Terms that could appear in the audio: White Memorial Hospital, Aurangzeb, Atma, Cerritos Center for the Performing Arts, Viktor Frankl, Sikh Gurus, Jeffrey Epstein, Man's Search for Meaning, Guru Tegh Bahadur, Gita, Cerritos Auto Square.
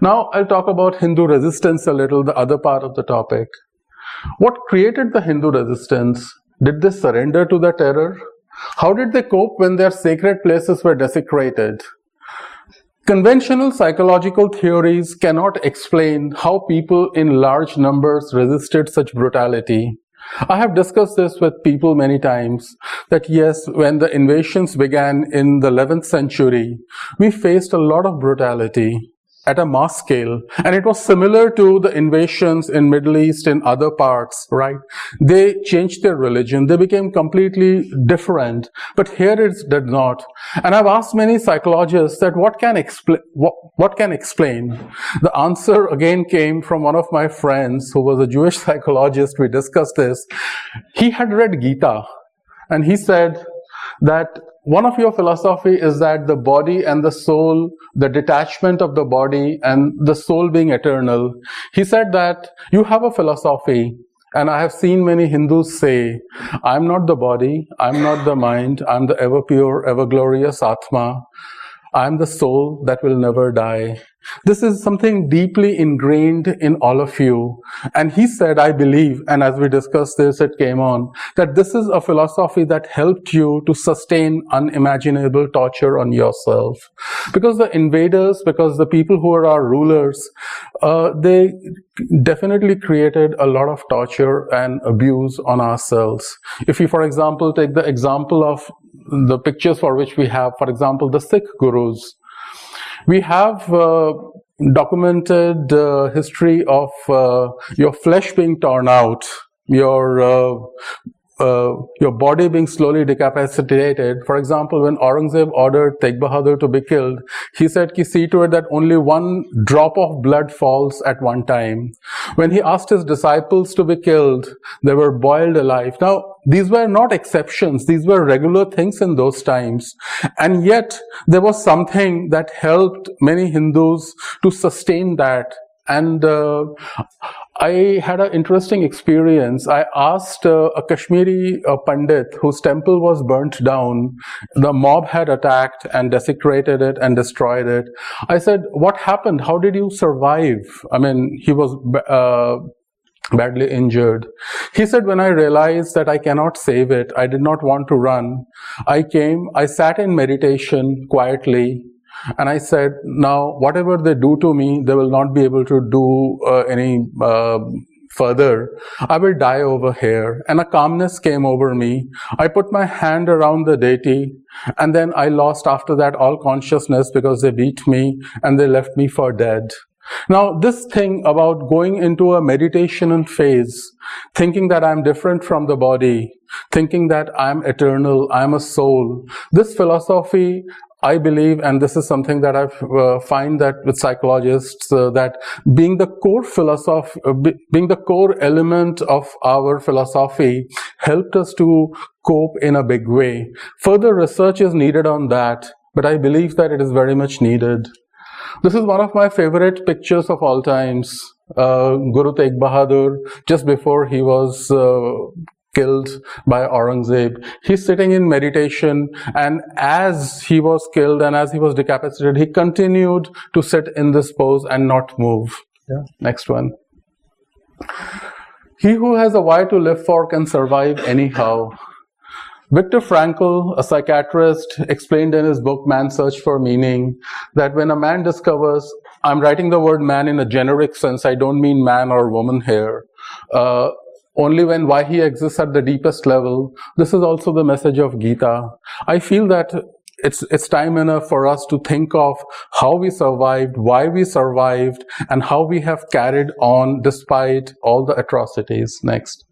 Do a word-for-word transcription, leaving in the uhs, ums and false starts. Now I'll talk about Hindu resistance a little, the other part of the topic. What created the Hindu resistance? Did they surrender to the terror? How did they cope when their sacred places were desecrated? Conventional psychological theories cannot explain how people in large numbers resisted such brutality. I have discussed this with people many times, that yes, when the invasions began in the eleventh century, we faced a lot of brutality at a mass scale, and it was similar to the invasions in Middle East and other parts, right? They changed their religion, they became completely different, but here it did not. And I've asked many psychologists that what can explain, what, what can explain? The answer again came from one of my friends who was a Jewish psychologist. We discussed this. He had read Gita, and he said that one of your philosophy is that the body and the soul, the detachment of the body and the soul being eternal. He said that you have a philosophy, and I have seen many Hindus say, I'm not the body, I'm not the mind, I'm the ever pure, ever glorious Atma. I'm the soul that will never die. This is something deeply ingrained in all of you. And he said, I believe, and as we discussed this, it came on, that this is a philosophy that helped you to sustain unimaginable torture on yourself. Because the invaders, because the people who are our rulers, uh, they definitely created a lot of torture and abuse on ourselves. If you, for example, take the example of the pictures for which we have, for example, the Sikh Gurus, we have uh, documented uh, history of uh, your flesh being torn out, your uh, uh, your body being slowly decapacitated. For example, when Aurangzeb ordered Tegh Bahadur to be killed, he said, "Ki see to it that only one drop of blood falls at one time." When he asked his disciples to be killed, they were boiled alive. Now, these were not exceptions, these were regular things in those times. And yet, there was something that helped many Hindus to sustain that. And uh, I had an interesting experience. I asked uh, a Kashmiri uh, Pandit whose temple was burnt down. The mob had attacked and desecrated it and destroyed it. I said, what happened? How did you survive? I mean, he was Uh, badly injured. He said, when I realized that I cannot save it, I did not want to run. I came, I sat in meditation quietly, and I said, now whatever they do to me, they will not be able to do uh, any uh, further. I will die over here. And a calmness came over me. I put my hand around the deity, and then I lost after that all consciousness, because they beat me and they left me for dead. Now, this thing about going into a meditation phase, thinking that I'm different from the body, thinking that I'm eternal, I'm a soul, this philosophy, I believe, and this is something that I uh, find that with psychologists, uh, that being the core philosophy, uh, be, being the core element of our philosophy helped us to cope in a big way. Further research is needed on that, but I believe that it is very much needed. This is one of my favorite pictures of all times, uh, Guru Tegh Bahadur, just before he was uh, killed by Aurangzeb. He's sitting in meditation, and as he was killed and as he was decapitated, he continued to sit in this pose and not move. Yeah. Next one. He who has a why to live for can survive anyhow. Viktor Frankl, a psychiatrist, explained in his book Man's Search for Meaning that when a man discovers, I'm writing the word man in a generic sense, I don't mean man or woman here, uh, only when why he exists at the deepest level. This is also the message of Gita. I feel that It's, it's time enough for us to think of how we survived, why we survived, and how we have carried on despite all the atrocities. Next.